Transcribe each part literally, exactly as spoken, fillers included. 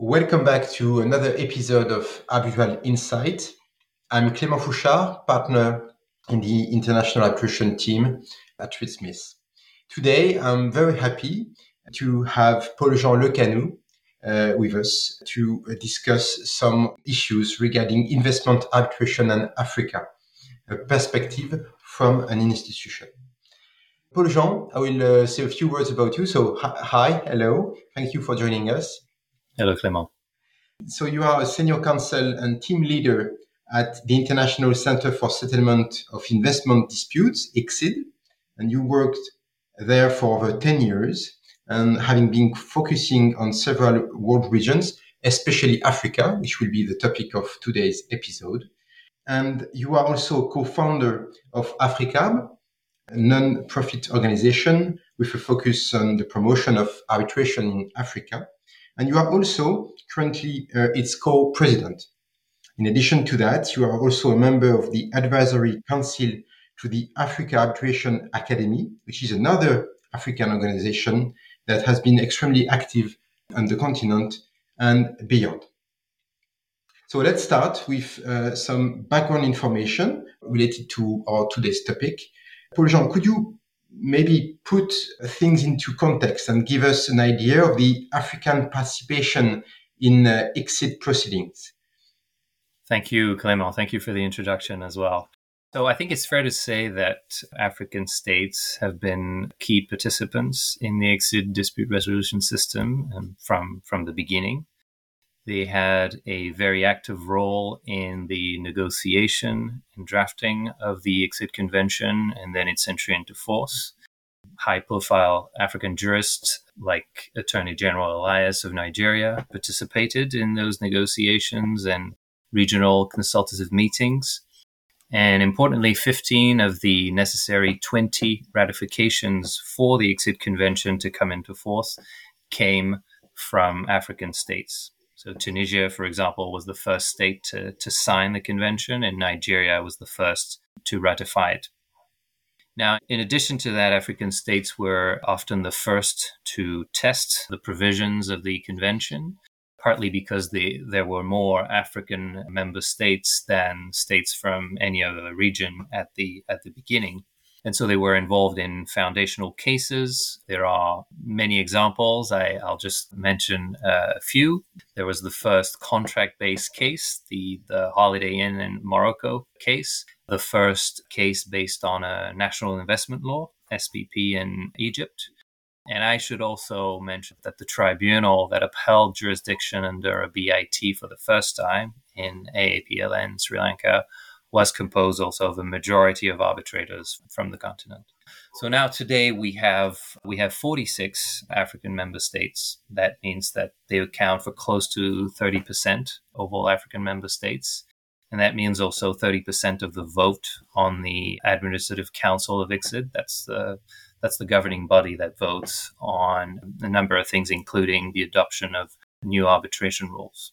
Welcome back to another episode of Arbitral Insight. I'm Clément Fouchard, partner in the International Arbitration team at Reed Smith. Today, I'm very happy to have Paul-Jean Lecanu uh, with us to discuss some issues regarding investment arbitration and Africa, a perspective from an institution. Paul-Jean, I will uh, say a few words about you. So, hi, hello. Thank you for joining us. Hello, Clément. So you are a senior counsel and team leader at the International Center for Settlement of Investment Disputes, I C S I D, and you worked there for over ten years, and having been focusing on several world regions, especially Africa, which will be the topic of today's episode. And you are also co-founder of AfriCab, a non-profit organization with a focus on the promotion of arbitration in Africa. And you are also currently uh, its co-president. In addition to that, you are also a member of the advisory council to the Africa Arbitration Academy, which is another African organization that has been extremely active on the continent and beyond. So let's start with uh, some background information related to our today's topic. Paul-Jean, could you maybe put things into context and give us an idea of the African participation in uh, I C S I D proceedings? Thank you, Clément. Thank you for the introduction as well. So I think it's fair to say that African states have been key participants in the I C S I D dispute resolution system um, from, from the beginning. They had a very active role in the negotiation and drafting of the I C S I D Convention and then its entry into force. High-profile African jurists like Attorney General Elias of Nigeria participated in those negotiations and regional consultative meetings. And importantly, fifteen of the necessary twenty ratifications for the I C S I D Convention to come into force came from African states. So Tunisia, for example, was the first state to, to sign the convention, and Nigeria was the first to ratify it. Now, in addition to that, African states were often the first to test the provisions of the convention, partly because the, there were more African member states than states from any other region at the at the beginning. And so they were involved in foundational cases. There are many examples. I, I'll just mention uh, a few. There was the first contract-based case, the, the Holiday Inn in Morocco case, the first case based on a national investment law, S P P in Egypt. And I should also mention that the tribunal that upheld jurisdiction under a B I T for the first time in A A P L N, Sri Lanka, was composed also of a majority of arbitrators from the continent. So now today we have we have forty-six African member states. That means that they account for close to thirty percent of all African member states. And that means also thirty percent of the vote on the Administrative Council of I C S I D. That's the, that's the governing body that votes on a number of things, including the adoption of new arbitration rules.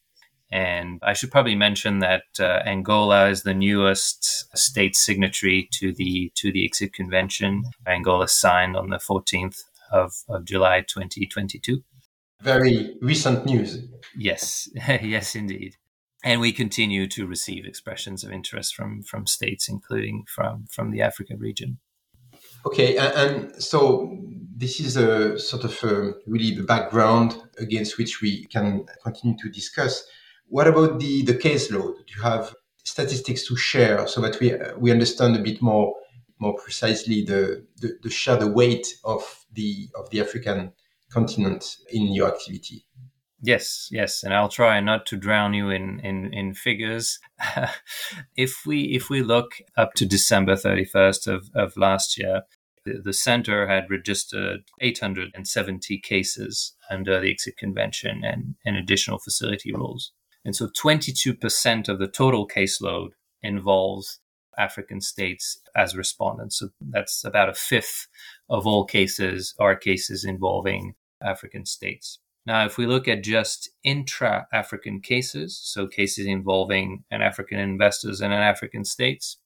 And I should probably mention that uh, Angola is the newest state signatory to the to the I C S I D Convention. Angola signed on the fourteenth of, of July, twenty twenty-two. Very recent news. Yes, yes, indeed. And we continue to receive expressions of interest from, from states, including from, from the Africa region. Okay, and, and so this is a sort of a, really the background against which we can continue to discuss. What about the, the caseload? Do you have statistics to share so that we we understand a bit more more precisely the, the, the share, the weight of the of the African continent in your activity? Yes, yes, and I'll try not to drown you in in, in figures. if we if we look up to December thirty-first of, of last year, The, the center had registered eight hundred seventy cases under the exit convention and, and additional facility rules. And so twenty-two percent of the total caseload involves African states as respondents. So that's about a fifth of all cases are cases involving African states. Now, if we look at just intra-African cases, so cases involving an African investors and an African states,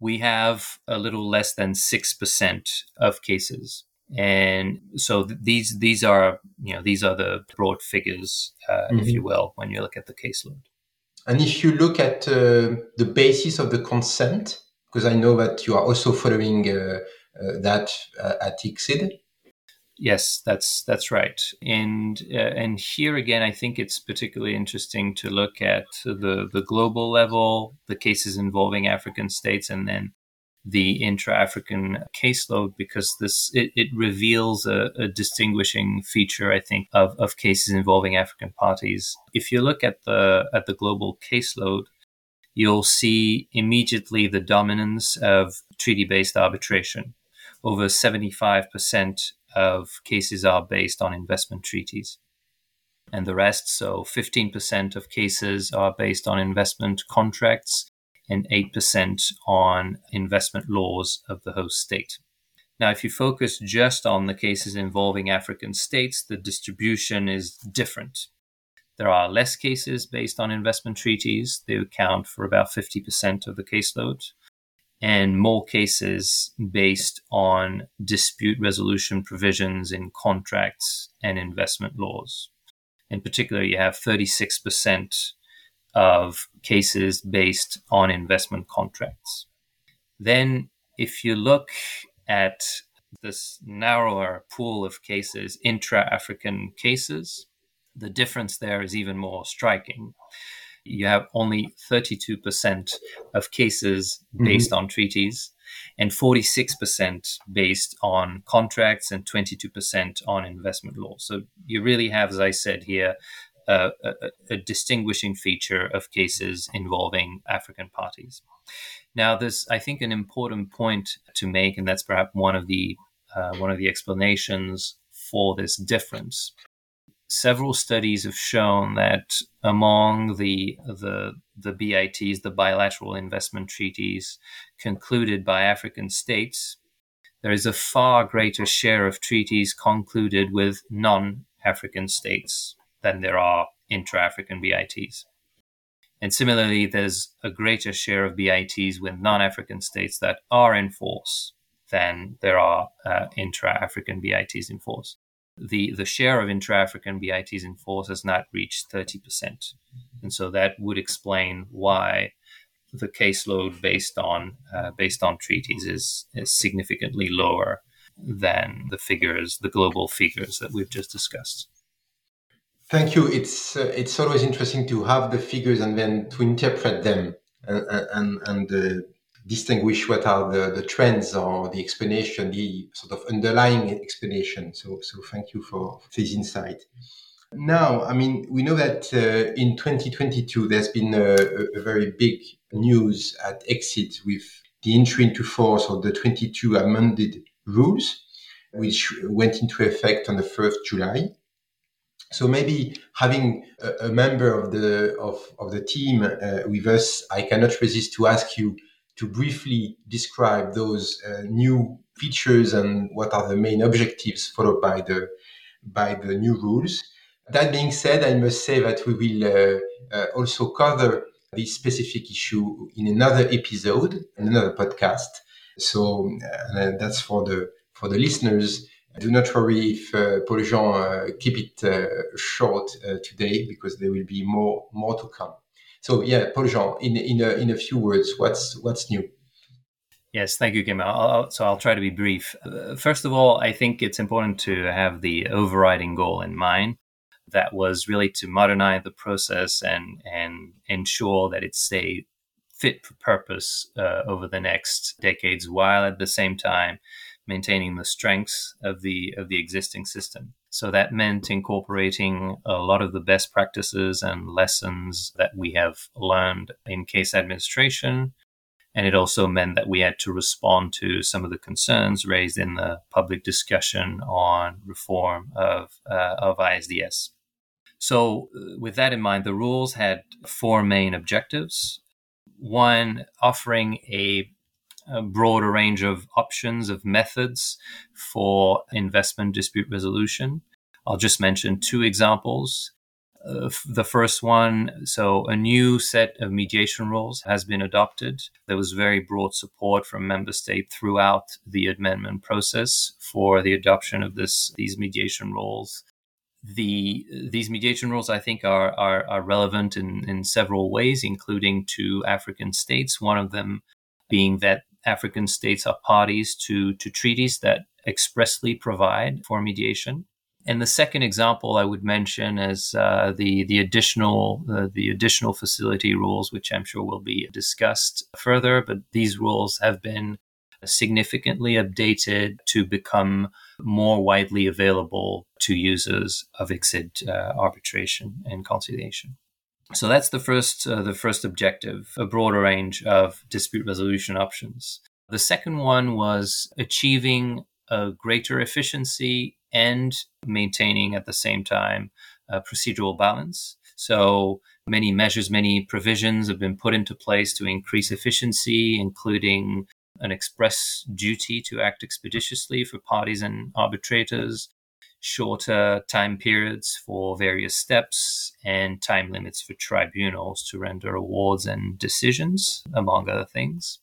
we have a little less than six percent of cases. And so th- these these are, you know, these are the broad figures, uh, mm-hmm. if you will, when you look at the caseload. And if you look at uh, the basis of the consent, because I know that you are also following uh, uh, that uh, at I C S I D. Yes, that's that's right. And uh, and here again, I think it's particularly interesting to look at the, the global level, the cases involving African states, and then the intra-African caseload, because this it, it reveals a, a distinguishing feature, I think, of, of cases involving African parties. If you look at the at the global caseload, you'll see immediately the dominance of treaty-based arbitration. Over seventy-five percent of cases are based on investment treaties. And the rest, so fifteen percent of cases are based on investment contracts and eight percent on investment laws of the host state. Now, if you focus just on the cases involving African states, the distribution is different. There are less cases based on investment treaties. They account for about fifty percent of the caseload, and more cases based on dispute resolution provisions in contracts and investment laws. In particular, you have thirty-six percent of cases based on investment contracts. Then, if you look at this narrower pool of cases, intra-African cases, the difference there is even more striking. You have only thirty-two percent of cases based mm-hmm. on treaties and forty-six percent based on contracts and twenty-two percent on investment law. So you really have, as I said here, uh, a, a distinguishing feature of cases involving African parties. Now, there's, I think, an important point to make, and that's perhaps one of the uh, one of the explanations for this difference. Several studies have shown that among the, the the B I Ts, the bilateral investment treaties concluded by African states, there is a far greater share of treaties concluded with non-African states than there are intra-African B I Ts. And similarly, there's a greater share of B I Ts with non-African states that are in force than there are uh, intra-African B I Ts in force. The, the share of intra-African B I Ts in force has not reached thirty percent. And so that would explain why the caseload based on uh, based on treaties is, is significantly lower than the figures, the global figures that we've just discussed. Thank you. It's uh, it's always interesting to have the figures and then to interpret them and and, and uh, distinguish what are the, the trends or the explanation, the sort of underlying explanation. So so thank you for this insight. Now, I mean, we know that uh, in twenty twenty-two, there's been a, a very big news at I C S I D with the entry into force of the twenty-two amended rules, which went into effect on the first of July. So maybe having a, a member of the of, of the team uh, with us, I cannot resist to ask you to briefly describe those uh, new features and what are the main objectives followed by the by the new rules. That being said, I must say that we will uh, uh, also cover this specific issue in another episode, in another podcast. So uh, that's for the for the listeners. Do not worry if uh, Paul-Jean uh, keep it uh, short uh, today, because there will be more more to come. So yeah, Paul-Jean, in in a, in a few words, what's what's new? Yes, thank you, Clément. I'll, so I'll try to be brief. Uh, first of all, I think it's important to have the overriding goal in mind. That was really to modernize the process and and ensure that it's stay fit for purpose uh, over the next decades, while at the same time maintaining the strengths of the of the existing system. So that meant incorporating a lot of the best practices and lessons that we have learned in case administration, And it also meant that we had to respond to some of the concerns raised in the public discussion on reform of uh, of I S D S. So with that in mind, the rules had four main objectives. One, offering a, a broader range of options, of methods for investment dispute resolution. I'll just mention two examples. Uh, the first one, so a new set of mediation rules has been adopted. There was very broad support from member states throughout the amendment process for the adoption of this these mediation rules. The these mediation rules, I think, are are, are relevant in, in several ways, including to African states. One of them being that African states are parties to to treaties that expressly provide for mediation. And the second example I would mention is uh, the the additional uh, the additional facility rules, which I'm sure will be discussed further. But these rules have been significantly updated to become more widely available to users of I C S I D uh, arbitration and conciliation. So that's the first uh, the first objective: a broader range of dispute resolution options. The second one was achieving a greater efficiency and maintaining at the same time uh, procedural balance. So many measures, many provisions have been put into place to increase efficiency, including an express duty to act expeditiously for parties and arbitrators, shorter time periods for various steps, and time limits for tribunals to render awards and decisions, among other things.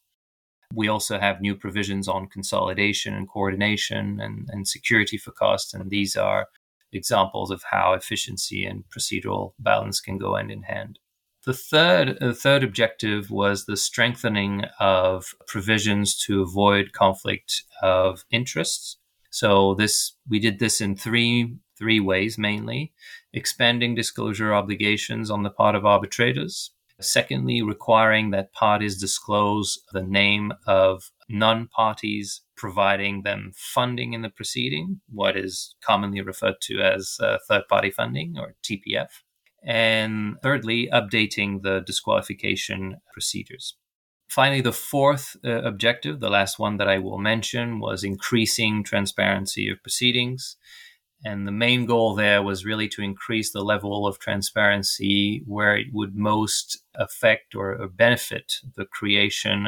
We also have new provisions on consolidation and coordination and, and security for costs. And these are examples of how efficiency and procedural balance can go hand in hand. The third, the third objective was the strengthening of provisions to avoid conflict of interests. So this we did this in three three ways mainly: expanding disclosure obligations on the part of arbitrators. Secondly, requiring that parties disclose the name of non-parties providing them funding in the proceeding, what is commonly referred to as uh, third-party funding or T P F. And thirdly, updating the disqualification procedures. Finally, the fourth uh, objective, the last one that I will mention, was increasing transparency of proceedings. And the main goal there was really to increase the level of transparency where it would most affect or benefit the creation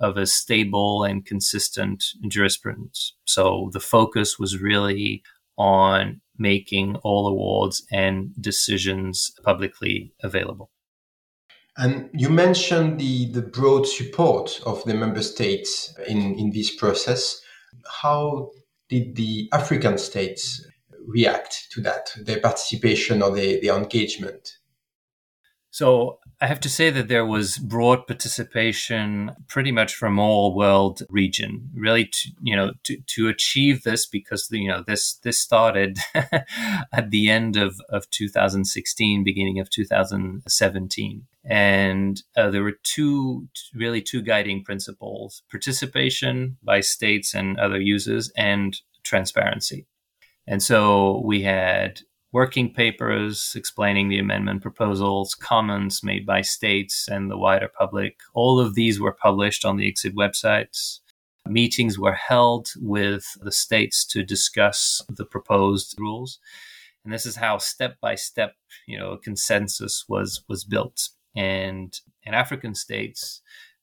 of a stable and consistent jurisprudence. So the focus was really on making all awards and decisions publicly available. And you mentioned the, the broad support of the member states in, in this process. How did the African states react to that, their participation or their, their engagement? So I have to say that there was broad participation pretty much from all world region. Really, to, you know, to, to achieve this, because you know this this started at the end of, of two thousand sixteen, beginning of two thousand seventeen, and uh, there were two really two guiding principles: participation by states and other users, and transparency. And so we had working papers explaining the amendment proposals, comments made by states and the wider public. All of these were published on the I C S I D websites. Meetings were held with the states to discuss the proposed rules. And this is how step by step, you know, a consensus was was built. And and African states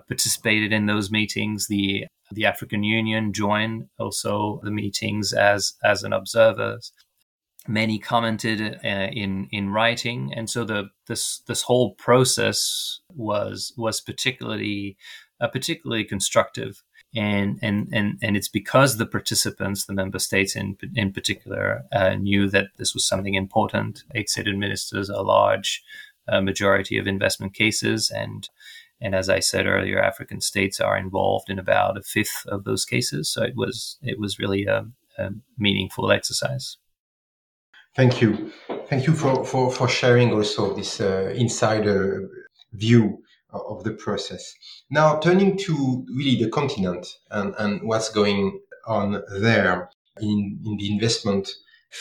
participated in those meetings. The The African Union joined also the meetings as as an observer. Many commented uh, in in writing, and so the this this whole process was was particularly uh, particularly constructive. And and and and it's because the participants, the member states in in particular, uh, knew that this was something important. I C S I D administers a large uh, majority of investment cases, and. And as I said earlier, African states are involved in about a fifth of those cases. So it was it was really a, a meaningful exercise. Thank you. Thank you for, for, for sharing also this uh, insider view of the process. Now, turning to really the continent and, and what's going on there in, in the investment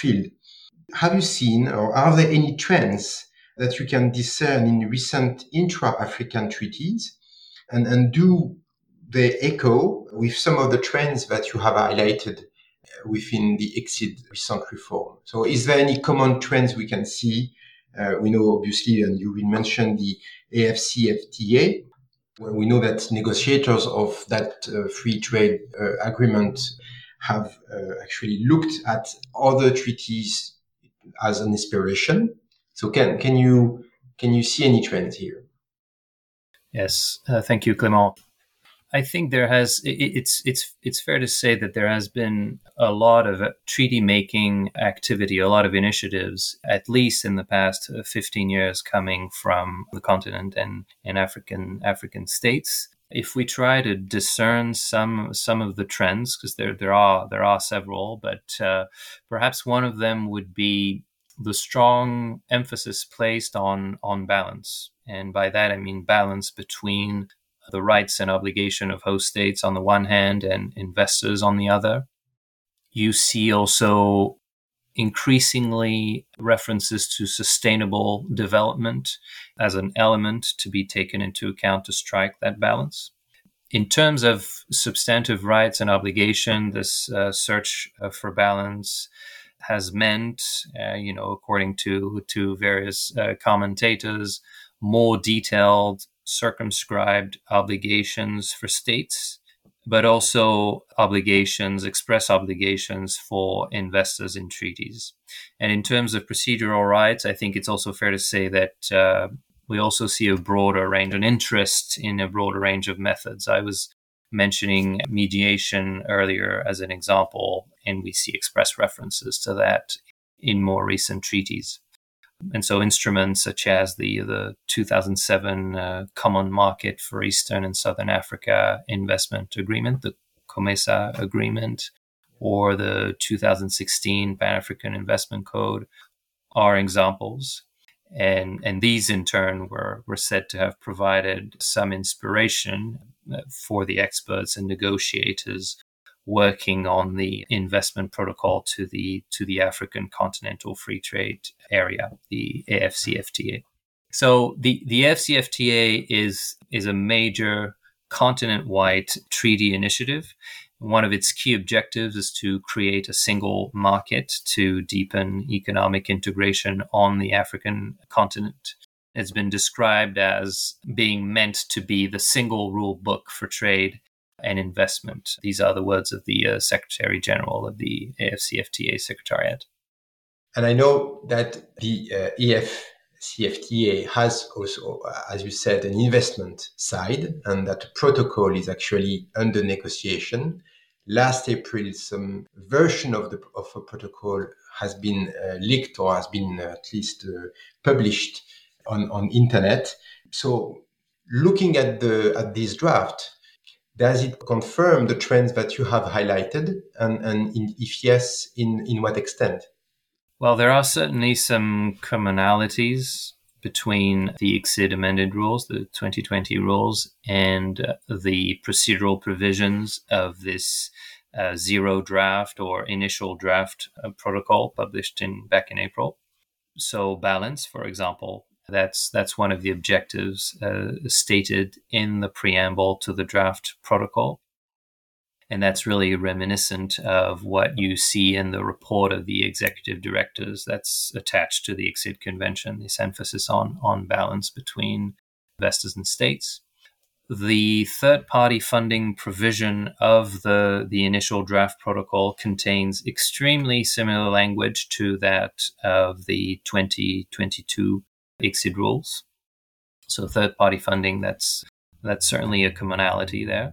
field. Have you seen or are there any trends that you can discern in recent intra-African treaties? And, and do they echo with some of the trends that you have highlighted within the I C S I D recent reform. So is there any common trends we can see? Uh, we know, obviously, and you will mention the A F C F T A, where we know that negotiators of that uh, free trade uh, agreement have uh, actually looked at other treaties as an inspiration. So can can you can you see any trends here? Yes, uh, thank you, Clément. I think there has it, it's it's it's fair to say that there has been a lot of treaty making activity, a lot of initiatives, at least in the past fifteen years, coming from the continent and, and African African states. If we try to discern some some of the trends, because there there are there are several, but uh, perhaps one of them would be the strong emphasis placed on on balance, and by that I mean balance between the rights and obligation of host states on the one hand and investors on the other. You see also increasingly references to sustainable development as an element to be taken into account to strike that balance. In terms of substantive rights and obligation, this uh, search uh, for balance has meant, uh, you know, according to, to various uh, commentators, more detailed circumscribed obligations for states, but also obligations, express obligations for investors in treaties. And in terms of procedural rights, I think it's also fair to say that uh, we also see a broader range, an interest in a broader range of methods. I was mentioning mediation earlier as an example, and we see express references to that in more recent treaties. And so instruments such as the, the two thousand seven uh, Common Market for Eastern and Southern Africa Investment Agreement, the COMESA Agreement, or the two thousand sixteen Pan-African Investment Code are examples. And, and these, in turn, were, were said to have provided some inspiration for the experts and negotiators working on the investment protocol to the to the African Continental Free Trade Area, the A F C F T A. So the, the A F C F T A is is a major continent-wide treaty initiative. One of its key objectives is to create a single market to deepen economic integration on the African continent. It's been described as being meant to be the single rule book for trade and investment. These are the words of the uh, Secretary General of the A F C F T A Secretariat. And I know that the uh, A F C F T A has also, as you said, an investment side, and that the protocol is actually under negotiation. Last April, some version of the of a protocol has been uh, leaked or has been uh, at least uh, published on on internet. So, looking at the at this draft, does it confirm the trends that you have highlighted? And, and in, if yes, in, in what extent? Well, there are certainly some commonalities between the I C S I D amended rules, the twenty twenty rules, and the procedural provisions of this uh, zero draft or initial draft uh, protocol published in back in April. So balance, for example, That's that's one of the objectives uh, stated in the preamble to the draft protocol. And that's really reminiscent of what you see in the report of the executive directors that's attached to the I C S I D convention, this emphasis on, on balance between investors and states. The third-party funding provision of the, the initial draft protocol contains extremely similar language to that of the twenty twenty-two I C S I D rules. So third-party funding, that's that's certainly a commonality there.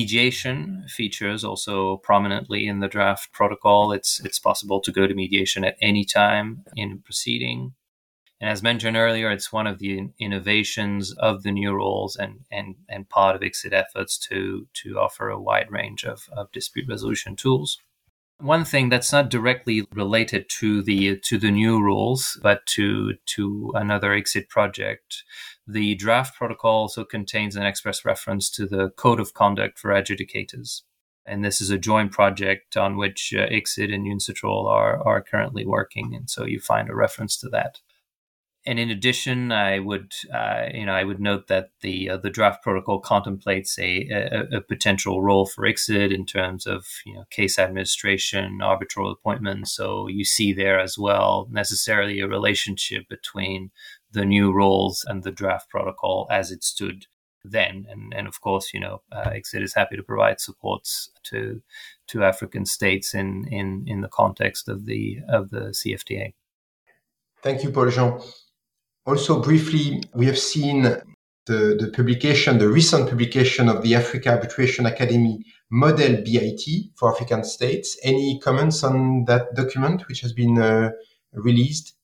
Mediation features also prominently in the draft protocol. It's it's possible to go to mediation at any time in a proceeding. And as mentioned earlier, it's one of the innovations of the new rules and and, and part of I C S I D efforts to, to offer a wide range of, of dispute resolution tools. One thing that's not directly related to the to the new rules, but to to another I C S I D project, the draft protocol also contains an express reference to the Code of Conduct for Adjudicators. And this is a joint project on which uh, I C S I D and UNCITRAL are, are currently working. And so you find a reference to that. And in addition, I would, uh, you know, I would note that the uh, the draft protocol contemplates a, a, a potential role for I C S I D in terms of, you know, case administration, arbitral appointments. So you see there as well necessarily a relationship between the new roles and the draft protocol as it stood then. And and of course, you know, uh, I C S I D is happy to provide supports to to African states in in in the context of the of the C F T A. Thank you, Paul-Jean. Also, briefly, we have seen the, the publication, the recent publication of the Africa Arbitration Academy Model B I T for African states. Any comments on that document, which has been uh, released?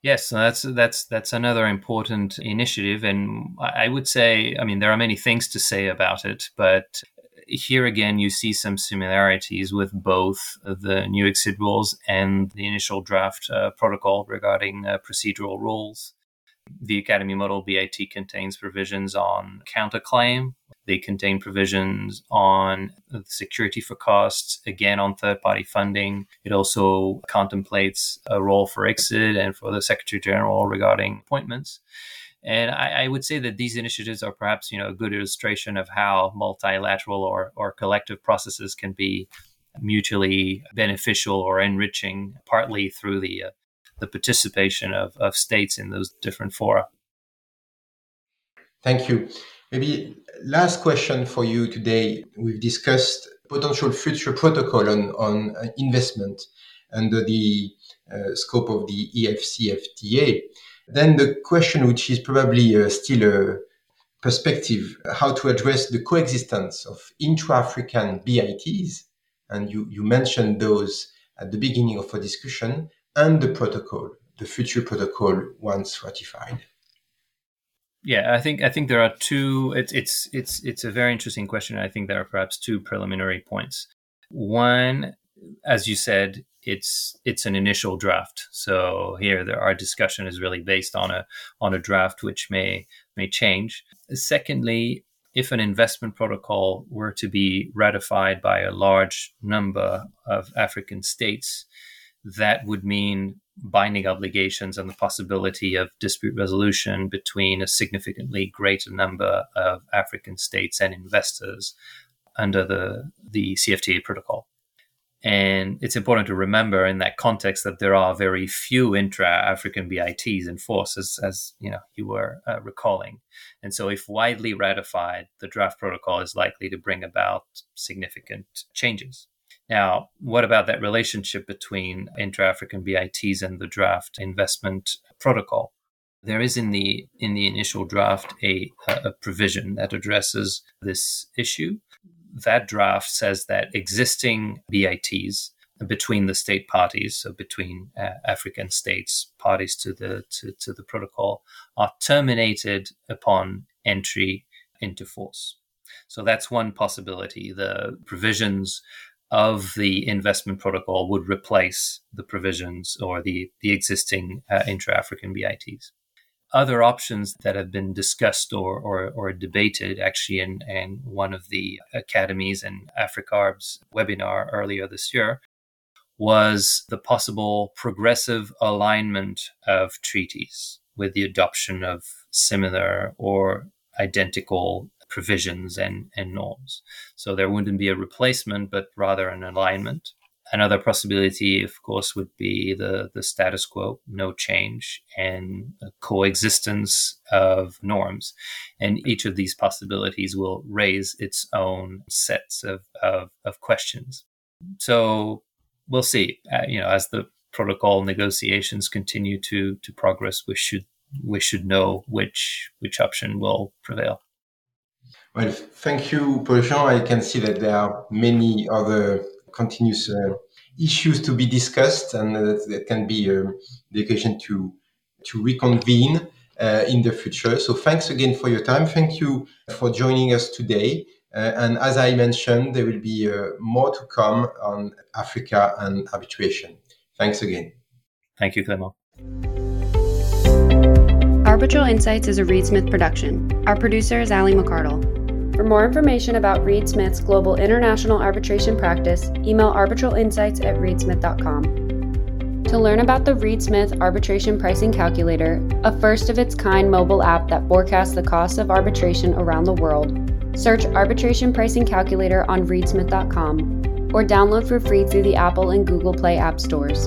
Yes, that's that's that's another important initiative, and I would say, I mean, there are many things to say about it, but here again, you see some similarities with both the new I C S I D rules and the initial draft uh, protocol regarding uh, procedural rules. The Academy Model B I T contains provisions on counterclaim. They contain provisions on security for costs, again, on third-party funding. It also contemplates a role for I C S I D and for the Secretary General regarding appointments. And I, I would say that these initiatives are perhaps, you know, a good illustration of how multilateral or, or collective processes can be mutually beneficial or enriching, partly through the uh, the participation of, of states in those different fora. Thank you. Maybe last question for you today. We've discussed potential future protocol on, on investment under the uh, scope of the A F C F T A. Then the question, which is probably uh, still a perspective, how to address the coexistence of intra-African B I Ts, and you, you mentioned those at the beginning of our discussion, and the protocol, the future protocol once ratified. Yeah, I think I think there are two. It's it's it's it's a very interesting question. I think there are perhaps two preliminary points. One, as you said, it's it's an initial draft. So here, there, our discussion is really based on a on a draft which may may change. Secondly, if an investment protocol were to be ratified by a large number of African states, that would mean binding obligations and the possibility of dispute resolution between a significantly greater number of African states and investors under the the C F T A protocol. And it's important to remember in that context that there are very few intra-African B I Ts in force, as, as you know, you were uh, recalling. And so if widely ratified, the draft protocol is likely to bring about significant changes. Now, what about that relationship between intra-African B I Ts and the draft investment protocol? There is in the in the initial draft a, a provision that addresses this issue. That draft says that existing B I Ts between the state parties, so between uh, African states parties to the to, to the protocol, are terminated upon entry into force. So that's one possibility. The provisions of the investment protocol would replace the provisions or the, the existing uh, intra-African B I Ts. Other options that have been discussed or or, or debated actually in, in one of the academies and AfriCarb's webinar earlier this year was the possible progressive alignment of treaties with the adoption of similar or identical provisions and, and norms. So there wouldn't be a replacement, but rather an alignment. Another possibility, of course, would be the, the status quo, no change, and a coexistence of norms. And each of these possibilities will raise its own sets of, of, of questions. So we'll see. Uh, you know, as the protocol negotiations continue to to progress, we should we should know which which option will prevail. Well, thank you, Paul-Jean. I can see that there are many other continuous uh, issues to be discussed, and uh, that can be um, the occasion to to reconvene uh, in the future. So thanks again for your time. Thank you for joining us today. Uh, and as I mentioned, there will be uh, more to come on Africa and arbitration. Thanks again. Thank you, Clément. Arbitral Insights is a Reed Smith production. Our producer is Ali McArdle. For more information about Reed Smith's global international arbitration practice, email arbitralinsights at reedsmith dot com. To learn about the Reed Smith Arbitration Pricing Calculator, a first-of-its-kind mobile app that forecasts the cost of arbitration around the world, search Arbitration Pricing Calculator on reed smith dot com or download for free through the Apple and Google Play app stores.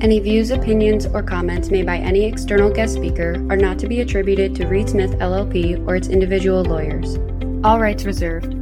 Any views, opinions, or comments made by any external guest speaker are not to be attributed to Reed Smith L L P or its individual lawyers. All rights reserved.